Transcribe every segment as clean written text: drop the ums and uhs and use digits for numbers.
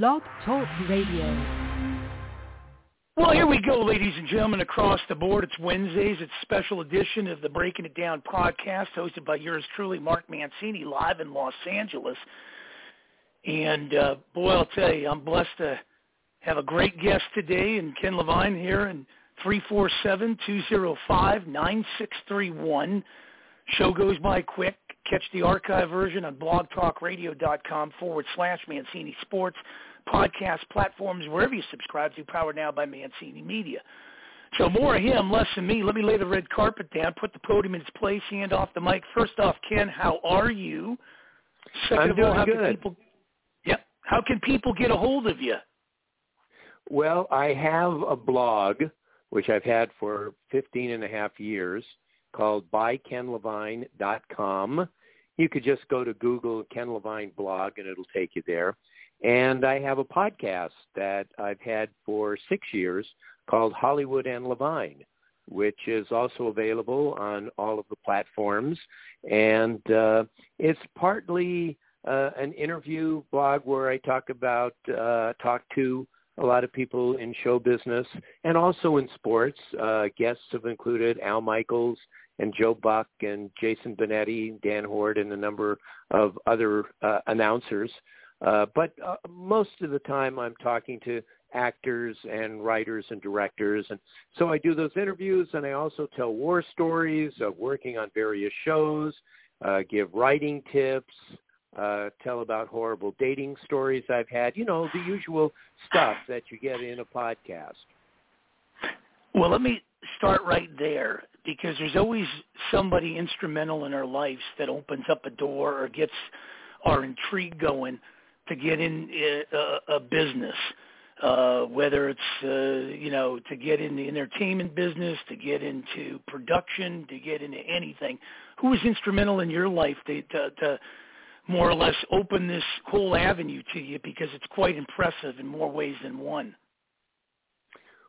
Blog Talk Radio. Well, here we go, ladies and gentlemen, across the board. It's Wednesdays. It's a special edition of the Breaking It Down podcast, hosted by yours truly, Mark Mancini, live in Los Angeles. And, boy, I'll tell you, I'm blessed to have a great guest today, and Ken Levine here in 347-205-9631. Show goes by quick. Catch the archive version on BlogTalkRadio.com/Mancini Sports, podcast platforms, wherever you subscribe to, powered now by Mancini Media. So more of him, less of me. Let me lay the red carpet down, put the podium in its place, hand off the mic. First off, Ken, how are you? Second I'm doing of all, how good. How can people get a hold of you? Well, I have a blog, which I've had for 15 and a half years, called ByKenLevine.com. You could just go to Google Ken Levine blog, and it'll take you there. And I have a podcast that I've had for 6 years called Hollywood and Levine, which is also available on all of the platforms. And it's partly an interview blog where I talk to a lot of people in show business and also in sports. Guests have included Al Michaels and Joe Buck and Jason Benetti, Dan Hoard, and a number of other announcers. But most of the time I'm talking to actors and writers and directors. And so I do those interviews, and I also tell war stories of working on various shows, give writing tips, tell about horrible dating stories I've had, you know, the usual stuff that you get in a podcast. Well, let me start right there, because there's always somebody instrumental in our lives that opens up a door or gets our intrigue going to get in a business, whether it's, to get in the entertainment business, to get into production, to get into anything. Who was instrumental in your life to more or less open this whole avenue to you, because it's quite impressive in more ways than one?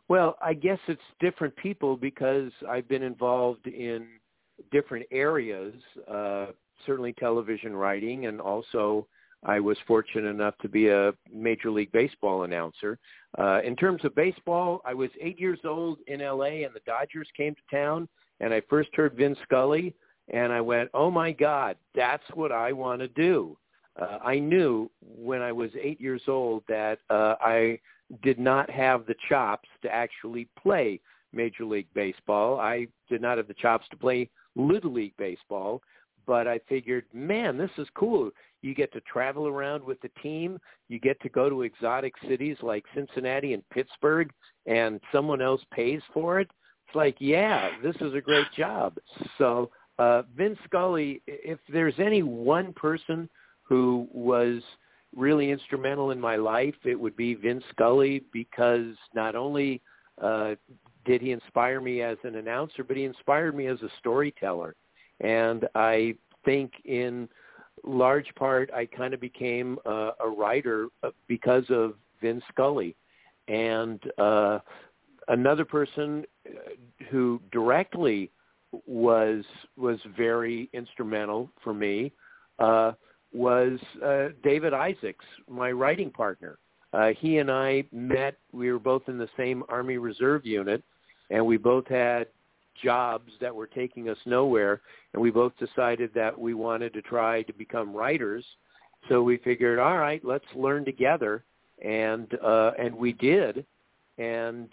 Well, I guess it's different people, because I've been involved in different areas, certainly television writing, and also I was fortunate enough to be a Major League Baseball announcer. In terms of baseball, I was 8 years old in L.A., and the Dodgers came to town, and I first heard Vin Scully, and I went, oh, my God, that's what I want to do. I knew when I was 8 years old that I did not have the chops to actually play Major League Baseball. I did not have the chops to play Little League Baseball, but I figured, man, this is cool. You get to travel around with the team. You get to go to exotic cities like Cincinnati and Pittsburgh, and someone else pays for it. It's like, yeah, this is a great job. So Vin Scully, if there's any one person who was really instrumental in my life, it would be Vin Scully, because not only did he inspire me as an announcer, but he inspired me as a storyteller. And I think in large part I kind of became a writer because of Vin Scully. And another person who directly was very instrumental for me was David Isaacs, my writing partner. He and I met. We were both in the same Army Reserve unit, and we both had jobs that were taking us nowhere, and we both decided that we wanted to try to become writers. So we figured, all right, let's learn together, and we did. And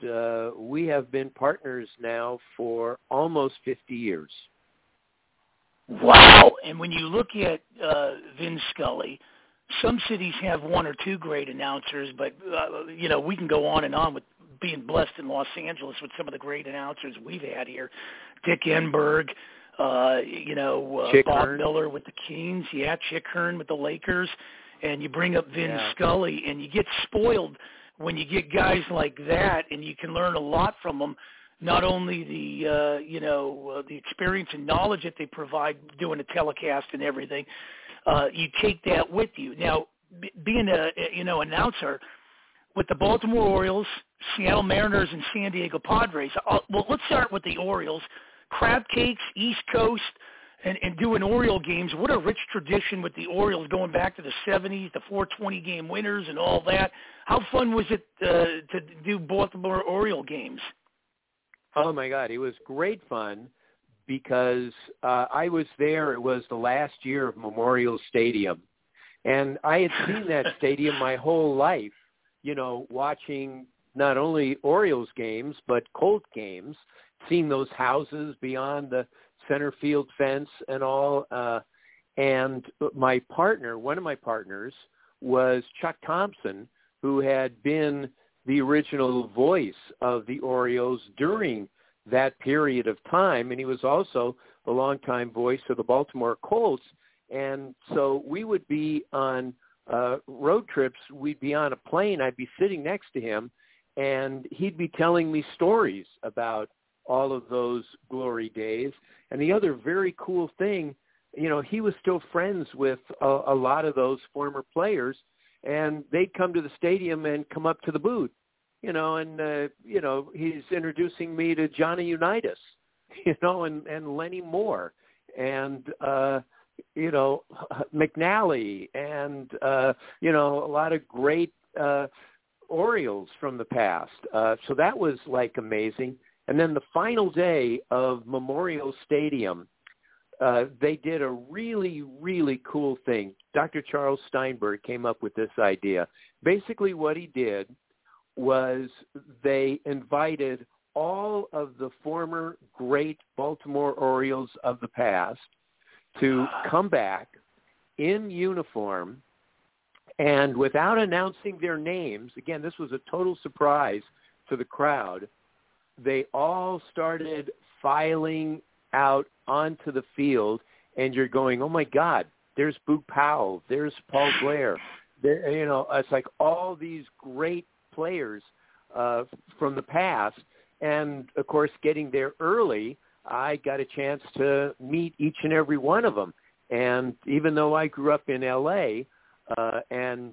we have been partners now for almost 50 years. Wow. And when you look at Vin Scully, some cities have one or two great announcers, but, we can go on and on with being blessed in Los Angeles with some of the great announcers we've had here. Dick Enberg, Bob Miller with the Kings, Chick Hearn with the Lakers, and you bring up Vin Scully, and you get spoiled when you get guys like that, and you can learn a lot from them, not only the experience and knowledge that they provide doing a telecast and everything, you take that with you. Now, being announcer with the Baltimore Orioles, Seattle Mariners, and San Diego Padres, well, let's start with the Orioles. Crab cakes, East Coast, and doing Oriole games. What a rich tradition with the Orioles going back to the 70s, the 420 game winners and all that. How fun was it to do Baltimore Oriole games? Oh, my God. It was great fun because I was there. It was the last year of Memorial Stadium. And I had seen that stadium my whole life, you know, watching not only Orioles games, but Colt games, seeing those houses beyond the center field fence and all. And my partner, one of my partners, was Chuck Thompson, who had been the original voice of the Orioles during that period of time. And he was also the longtime voice of the Baltimore Colts. And so we would be on road trips. We'd be on a plane. I'd be sitting next to him, and he'd be telling me stories about all of those glory days. And the other very cool thing, you know, he was still friends with a lot of those former players, and they'd come to the stadium and come up to the booth, you know, and, you know, he's introducing me to Johnny Unitas, you know, and Lenny Moore and, you know, McNally and, you know, a lot of great Orioles from the past. So that was, like, amazing. And then the final day of Memorial Stadium, they did a really, really cool thing. Dr. Charles Steinberg came up with this idea. Basically what he did was they invited all of the former great Baltimore Orioles of the past to come back in uniform and without announcing their names. Again, this was a total surprise to the crowd. They all started filing out onto the field, and you're going, oh, my God, there's Boog Powell, there's Paul Blair. There, you know, it's like all these great players from the past. And, of course, getting there early, I got a chance to meet each and every one of them. And even though I grew up in L.A. And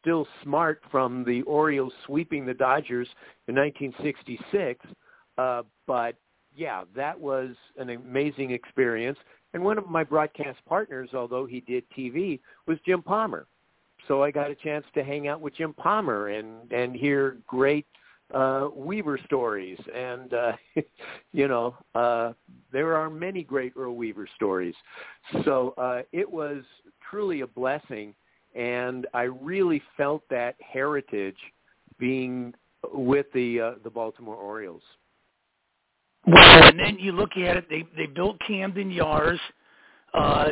still smart from the Orioles sweeping the Dodgers in 1966, but, yeah, that was an amazing experience. And one of my broadcast partners, although he did TV, was Jim Palmer. So I got a chance to hang out with Jim Palmer and hear great Weaver stories, and you know, there are many great Earl Weaver stories. So it was truly a blessing, and I really felt that heritage being with the Baltimore Orioles. Well, and then you look at it, they built Camden Yards,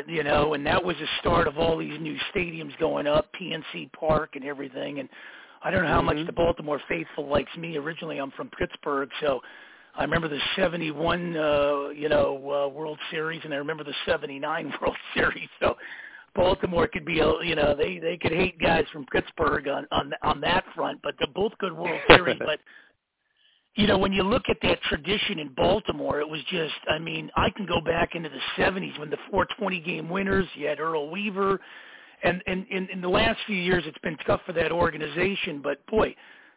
you know, and that was the start of all these new stadiums going up, PNC Park and everything, and I don't know how much the Baltimore faithful likes me. Originally, I'm from Pittsburgh, so I remember the 71, you know, World Series, and I remember the 79 World Series. So Baltimore could be, you know, they could hate guys from Pittsburgh on that front, but they're both good World Series. But, you know, when you look at that tradition in Baltimore, it was just, I mean, I can go back into the 70s when the 420-game winners, you had Earl Weaver. And in the last few years, it's been tough for that organization. But, boy,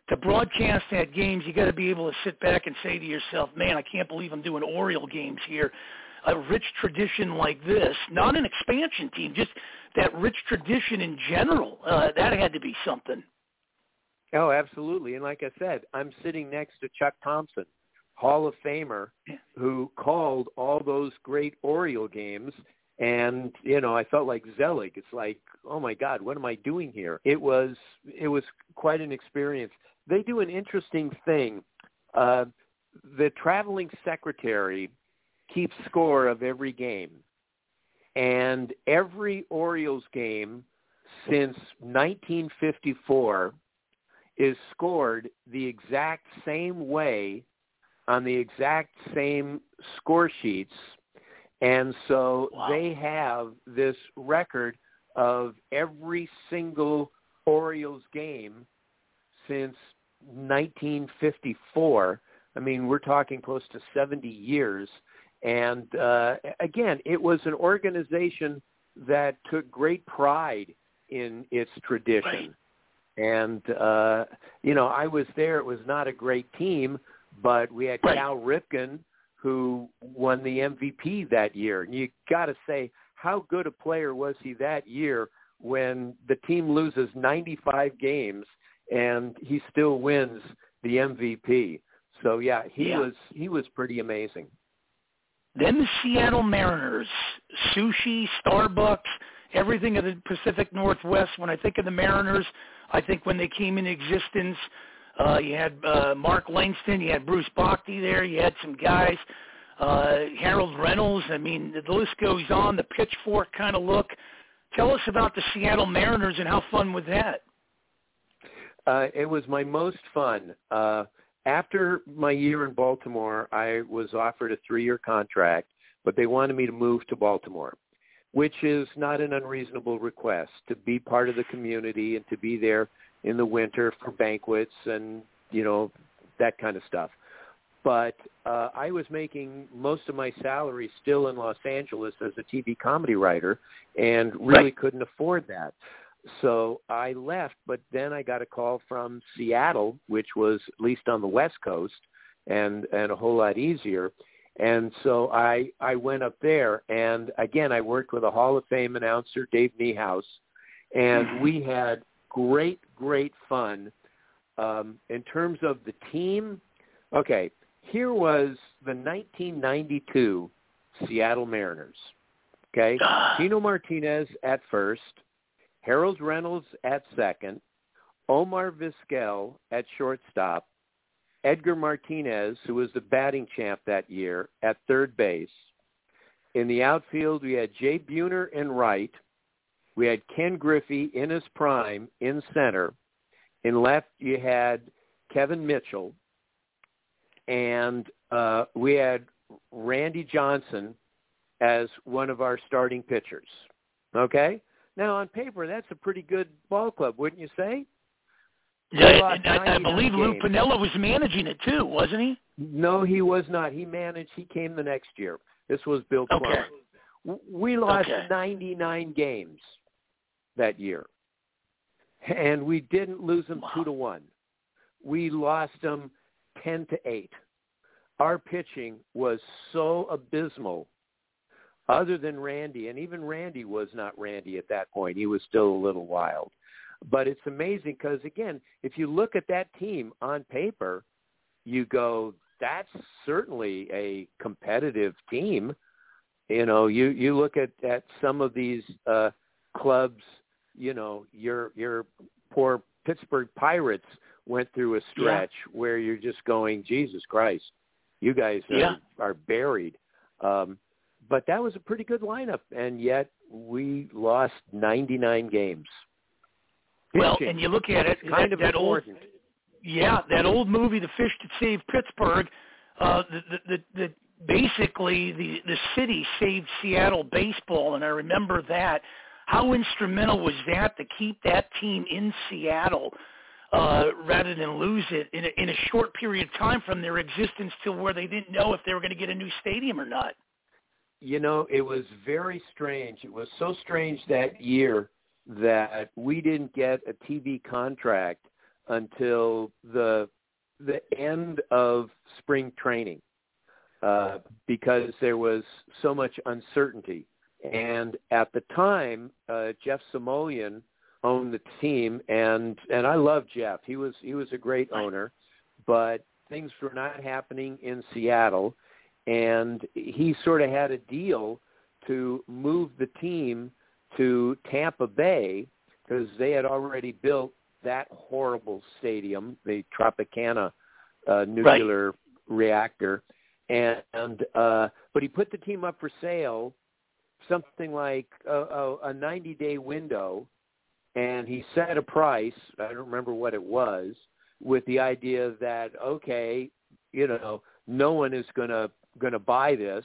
to broadcast that games, you got to be able to sit back and say to yourself, man, I can't believe I'm doing Oriole games here. A rich tradition like this, not an expansion team, just that rich tradition in general, that had to be something. Oh, absolutely. And like I said, I'm sitting next to Chuck Thompson, Hall of Famer, who called all those great Oriole games. And, you know, I felt like Zelig. It's like, oh, my God, what am I doing here? It was quite an experience. They do an interesting thing. The traveling secretary keeps score of every game. And every Orioles game since 1954 is scored the exact same way on the exact same score sheets. And so they have this record of every single Orioles game since 1954. I mean, we're talking close to 70 years. And, again, it was an organization that took great pride in its tradition. Right. And, you know, I was there. It was not a great team, but we had Cal Ripken, who won the MVP that year. And you got to say, how good a player was he that year when the team loses 95 games and he still wins the MVP? So, yeah, he was pretty amazing. Then the Seattle Mariners, sushi, Starbucks, everything of the Pacific Northwest. When I think of the Mariners, I think when they came into existence, you had Mark Langston, you had Bruce Bochy there, you had some guys, Harold Reynolds. I mean, the list goes on, the pitchfork kind of look. Tell us about the Seattle Mariners and how fun was that? It was my most fun. After my year in Baltimore, I was offered a 3-year contract, but they wanted me to move to Baltimore, which is not an unreasonable request, to be part of the community and to be there in the winter for banquets and, you know, that kind of stuff. But I was making most of my salary still in Los Angeles as a TV comedy writer and really couldn't afford that. So I left, but then I got a call from Seattle, which was at least on the West Coast and a whole lot easier. And so I went up there, and again, I worked with a Hall of Fame announcer, Dave Niehaus, and we had great, great fun. In terms of the team, okay, here was the 1992 Seattle Mariners, okay? Gino Martinez at first, Harold Reynolds at second, Omar Vizquel at shortstop, Edgar Martinez, who was the batting champ that year, at third base. In the outfield, we had Jay Buhner in right. We had Ken Griffey in his prime in center. In left, you had Kevin Mitchell. And we had Randy Johnson as one of our starting pitchers. Okay? Now, on paper, that's a pretty good ball club, wouldn't you say? Yeah, and I believe Lou Piniella was managing it too, wasn't he? No, he was not. He managed. He came the next year. This was Bill Clark. We lost 99 games that year, and we didn't lose them 2-1. We lost them 10-8. Our pitching was so abysmal. Other than Randy, and even Randy was not Randy at that point. He was still a little wild. But it's amazing because, again, if you look at that team on paper, you go, that's certainly a competitive team. You know, you look at some of these clubs, you know, your poor Pittsburgh Pirates went through a stretch where you're just going, Jesus Christ, you guys are buried. But that was a pretty good lineup, and yet we lost 99 games. Well, and you look at it, it's kind of that old, that old movie, The Fish That Saved Pittsburgh. Basically, the city saved Seattle baseball, and I remember that. How instrumental was that to keep that team in Seattle rather than lose it in a short period of time from their existence to where they didn't know if they were going to get a new stadium or not? You know, it was very strange. It was so strange that year that we didn't get a TV contract until the end of spring training because there was so much uncertainty. And at the time, Jeff Simoleon owned the team, and I love Jeff. He was a great owner, but things were not happening in Seattle. And he sort of had a deal to move the team to Tampa Bay because they had already built that horrible stadium, the Tropicana nuclear reactor. But he put the team up for sale, something like a 90-day window, and he set a price, I don't remember what it was, with the idea that, okay, you know, no one is going to buy this,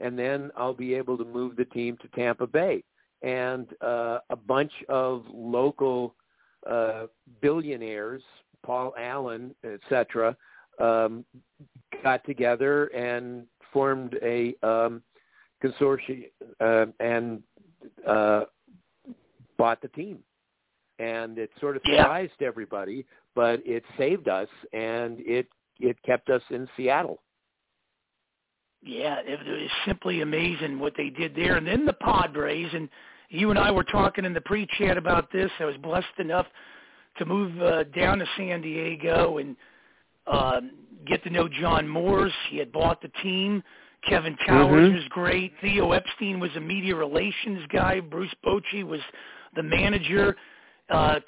and then I'll be able to move the team to Tampa Bay. And a bunch of local billionaires, Paul Allen, et cetera, got together and formed a consortium and bought the team. And it sort of surprised everybody, but it saved us, and it kept us in Seattle. yeah, it was simply amazing what they did there. And then the Padres, and you and I were talking in the pre-chat about this. I was blessed enough to move down to San Diego and get to know John Moores. He had bought the team. Kevin Towers was great. Theo Epstein was a media relations guy. Bruce Bochy was the manager.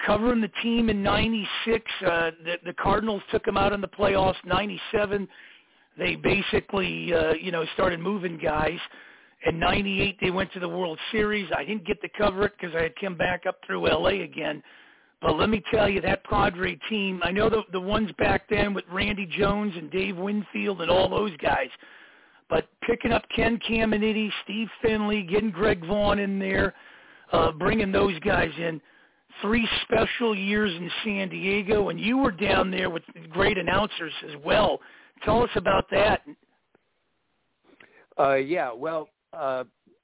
Covering the team in 96, the Cardinals took him out in the playoffs. 97, they basically, started moving guys. In 98, they went to the World Series. I didn't get to cover it because I had come back up through L.A. again. But let me tell you, that Padre team, I know the ones back then with Randy Jones and Dave Winfield and all those guys, but picking up Ken Caminiti, Steve Finley, getting Greg Vaughn in there, bringing those guys in. 3 special years in San Diego, and you were down there with great announcers as well. Tell us about that.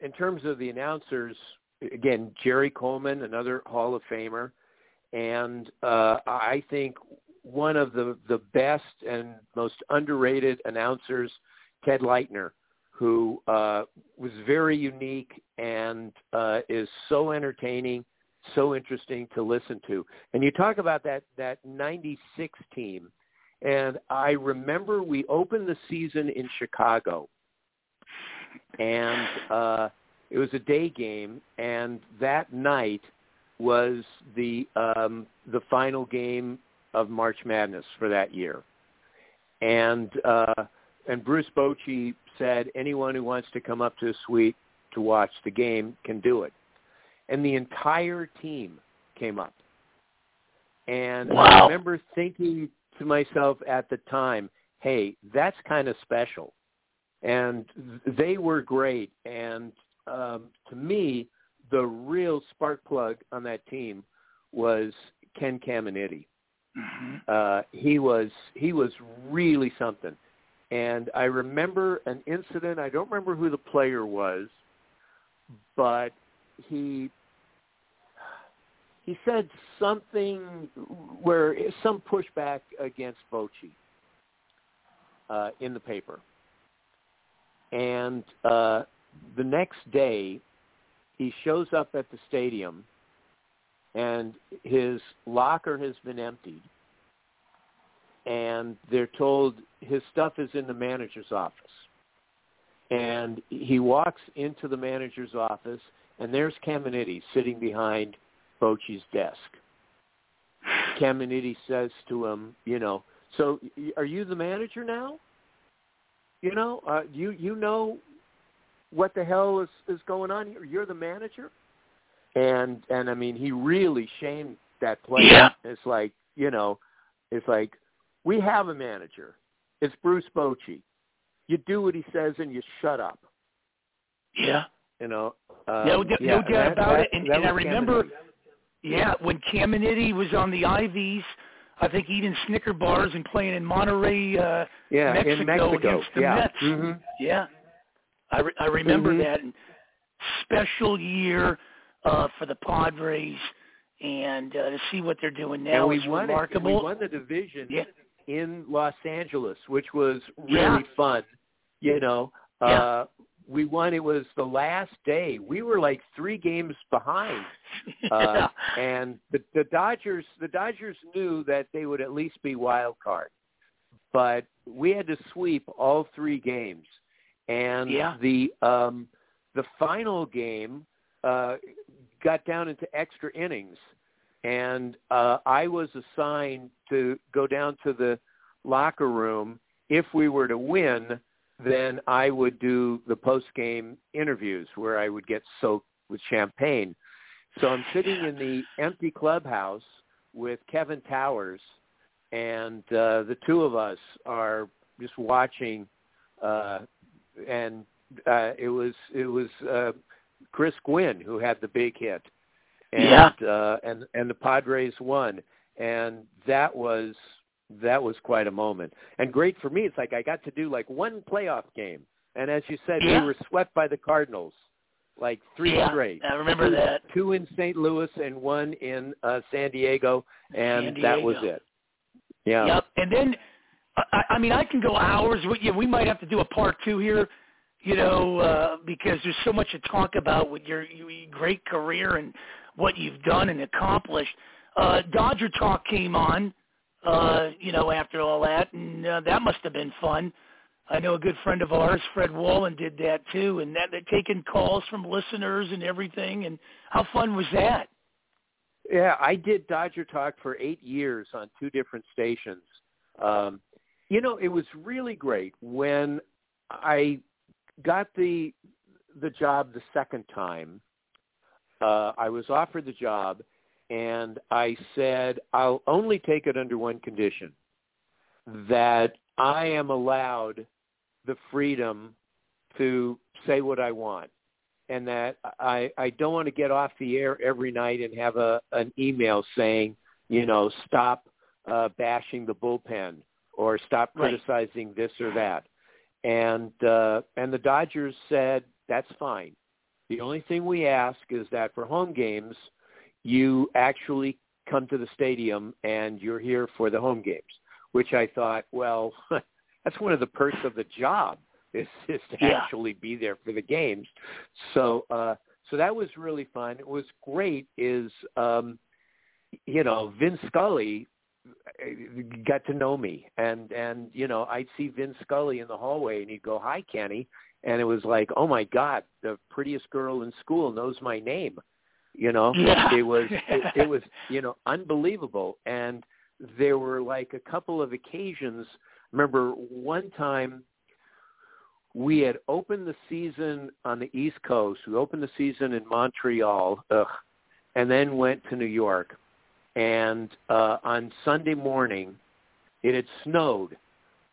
In terms of the announcers, again, Jerry Coleman, another Hall of Famer, and I think one of the best and most underrated announcers, Ted Leitner, who was very unique and is so entertaining, so interesting to listen to. And you talk about that 96 team, and I remember we opened the season in Chicago, and it was a day game, and that night was the final game of March Madness for that year. And Bruce Bochy said, anyone who wants to come up to a suite to watch the game can do it. And the entire team came up. And wow. I remember thinking to myself at the time, hey, that's kind of special. And they were great. And to me, the real spark plug on that team was Ken Caminiti. Mm-hmm. He was really something. And I remember an incident. I don't remember who the player was, but he said something where some pushback against Bochy in the paper. And the next day, he shows up at the stadium, and his locker has been emptied. And they're told his stuff is in the manager's office. And he walks into the manager's office, and there's Caminiti sitting behind Bochy's desk. Caminiti says to him, so are you the manager now? You know what the hell is going on here? You're the manager? And I mean, he really shamed that player. Yeah. It's like, we have a manager. It's Bruce Bochy. You do what he says and you shut up. Yeah. No doubt about it. And I remember, when Caminiti was on the Ivies, I think eating Snicker bars and playing in Monterey, Mexico, in Mexico against the Mets. Mm-hmm. Yeah. I remember that. And special year for the Padres, and to see what they're doing now is remarkable. We won the division in Los Angeles, which was really fun. We won. It was the last day. We were like 3 games behind, and the Dodgers knew that they would at least be wild card, but we had to sweep all 3 games, and the final game got down into extra innings, and I was assigned to go down to the locker room. If we were to win, then I would do the post-game interviews where I would get soaked with champagne. So I'm sitting in the empty clubhouse with Kevin Towers, and the two of us are just watching. It was Chris Gwynn who had the big hit, and the Padres won, and that was quite a moment, and great for me. It's like I got to do like 1 playoff game, and as you said, we were swept by the Cardinals, like 3 straight. I remember that. 2 in St. Louis and 1 in San Diego, that was it. Yeah. Yep. And then, I mean, I can go hours. We might have to do a part 2 here. you know, because there's so much to talk about with your great career and what you've done and accomplished. Dodger Talk came on, after all that, and that must have been fun. I know a good friend of ours, Fred Wallen, did that too, and that they're taking calls from listeners and everything. And how fun was that? Yeah, I did Dodger Talk for 8 years on two different stations. It was really great when I got the job the second time. I was offered the job, and I said, I'll only take it under one condition, that I am allowed the freedom to say what I want, and that I don't want to get off the air every night and have an email saying, stop bashing the bullpen or stop criticizing this or that. And the Dodgers said, that's fine. The only thing we ask is that for home games, you actually come to the stadium and you're here for the home games, which I thought, well, that's one of the perks of the job is to actually be there for the games. So that was really fun. It was great is, Vin Scully got to know me and I'd see Vin Scully in the hallway and he'd go, hi, Kenny. And it was like, oh my God, the prettiest girl in school knows my name. It was unbelievable. And there were like a couple of occasions. Remember one time we had opened the season on the East Coast. We opened the season in Montreal, and then went to New York. And on Sunday morning, it had snowed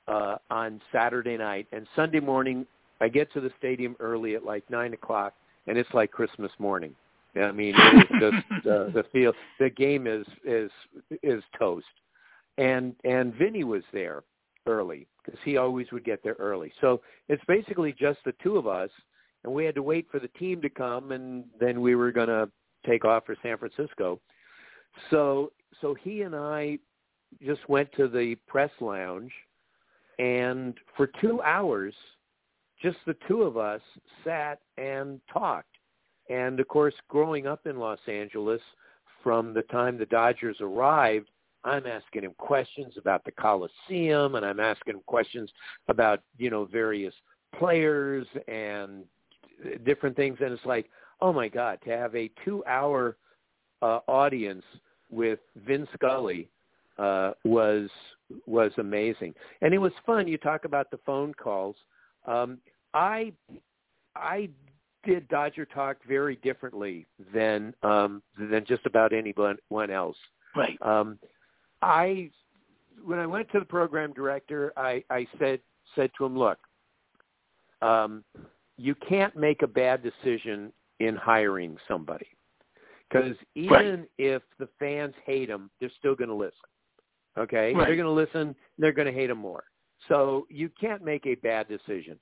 on Saturday night. And Sunday morning, I get to the stadium early at like 9 o'clock, and it's like Christmas morning. I mean, just, the field, the game is toast, and Vinny was there early because he always would get there early. So it's basically just the two of us, and we had to wait for the team to come, and then we were going to take off for San Francisco. So he and I just went to the press lounge, and for 2 hours, just the two of us sat and talked. And, of course, growing up in Los Angeles, from the time the Dodgers arrived, I'm asking him questions about the Coliseum, and I'm asking him questions about, various players and different things. And it's like, oh, my God, to have a 2-hour audience with Vin Scully was amazing. And it was fun. You talk about the phone calls. I did Dodger Talk very differently than just about anyone else. Right. When I went to the program director, I said to him, look, you can't make a bad decision in hiring somebody, because even if the fans hate them, they're still going to listen. Okay. Right. They're going to listen. They're going to hate them more. So you can't make a bad decision.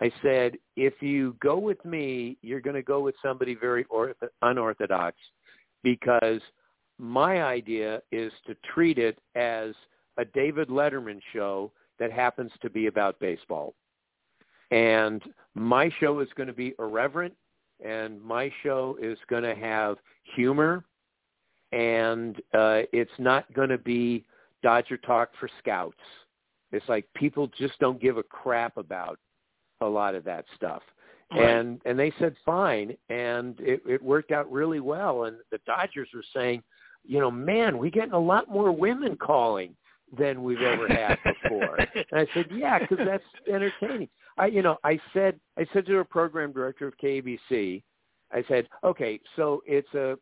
I said, if you go with me, you're going to go with somebody very unorthodox, because my idea is to treat it as a David Letterman show that happens to be about baseball. And my show is going to be irreverent, and my show is going to have humor, and it's not going to be Dodger Talk for scouts. It's like people just don't give a crap about a lot of that stuff. And they said fine, and it worked out really well. And the Dodgers were saying, man, we're getting a lot more women calling than we've ever had before. And I said, yeah, because that's entertaining. I said to the program director of KBC, I said, okay, so it's a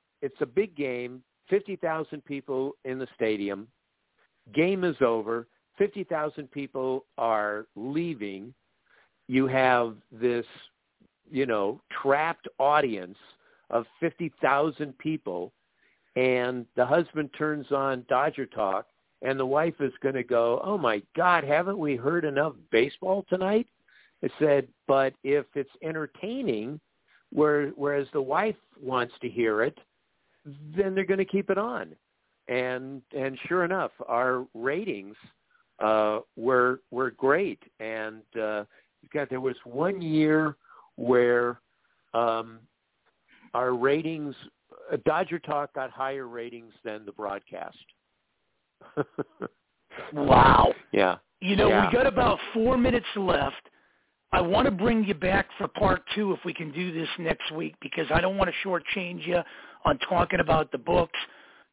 big game, 50,000 people in the stadium, game is over, 50,000 people are leaving. You have this, trapped audience of 50,000 people, and the husband turns on Dodger Talk, and the wife is going to go, oh, my God, haven't we heard enough baseball tonight? I said, but if it's entertaining, whereas the wife wants to hear it, then they're going to keep it on. And sure enough, our ratings were great, and God, there was one year where our ratings, Dodger Talk got higher ratings than the broadcast. Wow. Yeah. You know, we got about 4 minutes left. I want to bring you back for part two if we can do this next week, because I don't want to shortchange you on talking about the books,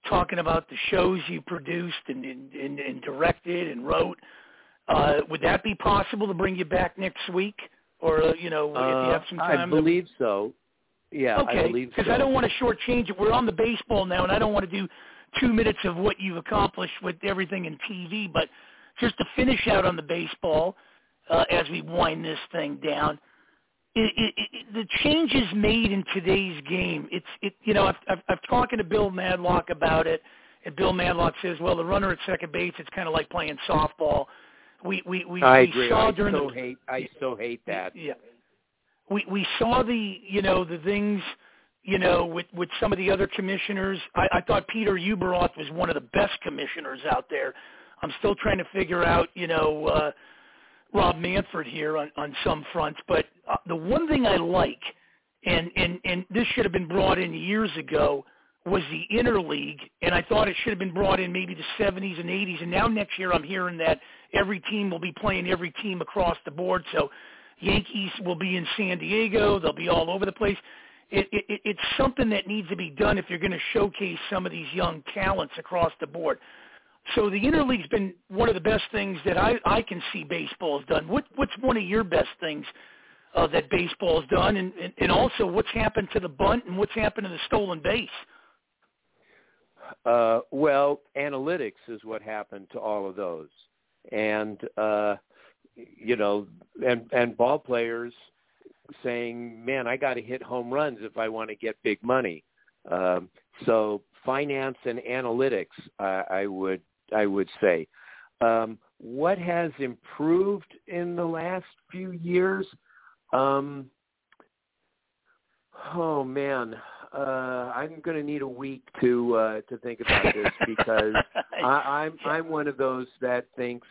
talking about the shows you produced and directed and wrote. Would that be possible to bring you back next week? Or, you know, if you have some time? I believe so. Yeah, okay, I believe so. Because I don't want to shortchange it. We're on the baseball now, and I don't want to do 2 minutes of what you've accomplished with everything in TV. But just to finish out on the baseball as we wind this thing down, the changes made in today's game, you know, I've talked to Bill Madlock about it, and Bill Madlock says, well, the runner at second base, it's kind of like playing softball. We saw during the hate. I so hate that. Yeah, we saw the things, you know, with some of the other commissioners. I thought Peter Uberoth was one of the best commissioners out there. I'm still trying to figure out, you know, Rob Manfred here on some fronts. But the one thing I like, and this should have been brought in years ago, was the interleague, and I thought it should have been brought in maybe the 70s and 80s, and now next year I'm hearing that every team will be playing every team across the board, so Yankees will be in San Diego, they'll be all over the place. It's something that needs to be done if you're going to showcase some of these young talents across the board. So the interleague's been one of the best things that I can see baseball's done. What's one of your best things that baseball's done, and also what's happened to the bunt and what's happened to the stolen base? Well, analytics is what happened to all of those. And, you know, and ball players saying, man, I got to hit home runs if I want to get big money. So finance and analytics, I would say. What has improved in the last few years? Oh, man. I'm going to need a week to think about this, because I'm one of those that thinks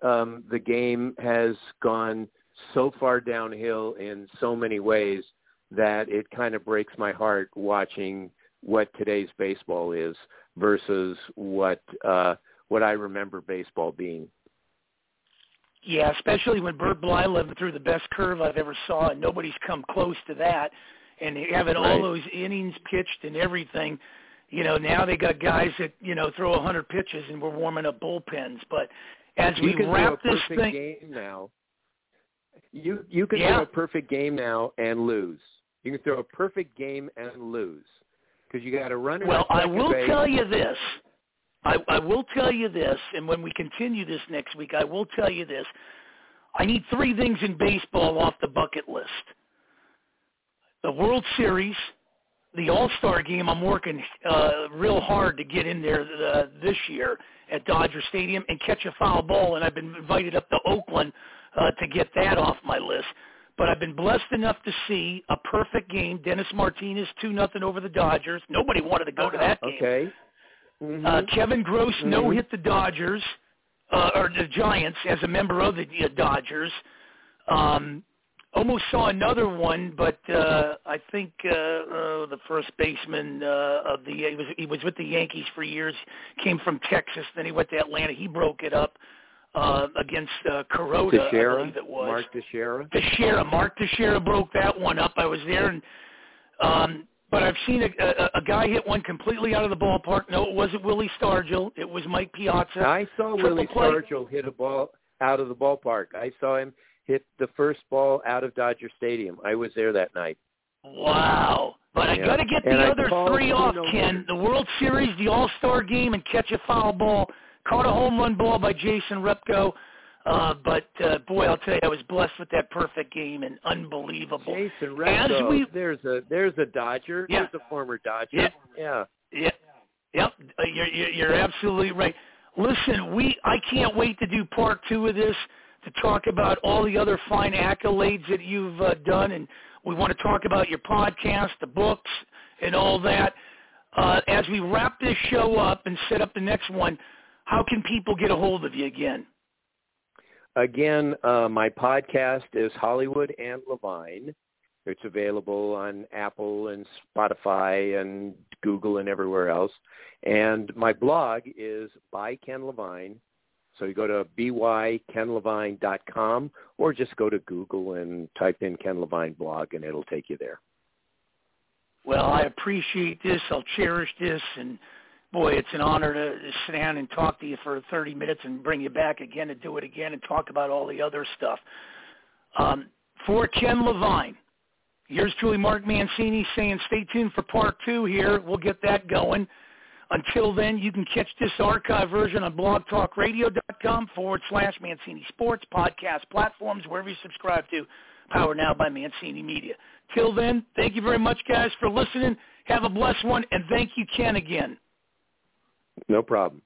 the game has gone so far downhill in so many ways that it kind of breaks my heart watching what today's baseball is versus what I remember baseball being. Yeah, especially when Bert Blyleven threw the best curve I've ever saw, and nobody's come close to that. And having all those innings pitched and everything, you know, now they got guys that, you know, throw 100 pitches and we're warming up bullpens. But as we wrap this thing, game now, you can throw a perfect game now and lose. You can throw a perfect game and lose because you got to run. Well, I will tell you this. I will tell you this, and when we continue this next week, I will tell you this. I need three things in baseball off the bucket list. The World Series, the All-Star Game, I'm working real hard to get in there this year at Dodger Stadium, and catch a foul ball, and I've been invited up to Oakland to get that off my list. But I've been blessed enough to see a perfect game, Dennis Martinez 2-0 over the Dodgers. Nobody wanted to go to that game. Okay. Mm-hmm. Kevin Gross no-hit the Dodgers, or the Giants, as a member of the Dodgers. Almost saw another one, but I think the first baseman of the he was with the Yankees for years, came from Texas, then he went to Atlanta. He broke it up against Corota, Teixeira, I believe it was. Mark Teixeira. Mark Teixeira broke that one up. I was there, and but I've seen a guy hit one completely out of the ballpark. No, it wasn't Willie Stargell. It was Mike Piazza. I saw Willie Stargell hit a ball out of the ballpark. I saw him hit the first ball out of Dodger Stadium. I was there that night. Wow. But I got to get the other three off, Ken. The World Series, the All-Star Game, and catch a foul ball. Caught a home run ball by Jason Repko. But, boy, I'll tell you, I was blessed with that perfect game, and unbelievable. Jason Repko, there's a Dodger. Yeah. There's a former Dodger. Yeah. Yep, you're absolutely right. Listen, I can't wait to do part two of this, to talk about all the other fine accolades that you've done, and we want to talk about your podcast, the books, and all that. As we wrap this show up and set up the next one, how can people get a hold of you again? Again, my podcast is Hollywood and Levine. It's available on Apple and Spotify and Google and everywhere else. And my blog is By Ken Levine. So you go to ByKenLevine.com or just go to Google and type in Ken Levine blog, and it'll take you there. Well, I appreciate this. I'll cherish this. And, boy, it's an honor to sit down and talk to you for 30 minutes and bring you back again to do it again and talk about all the other stuff. For Ken Levine, here's truly Mark Mancini saying stay tuned for part 2 here. We'll get that going. Until then, you can catch this archive version on blogtalkradio.com/Mancini Sports, podcast platforms, wherever you subscribe to, powered now by Mancini Media. Till then, thank you very much, guys, for listening. Have a blessed one, and thank you, Ken, again. No problem.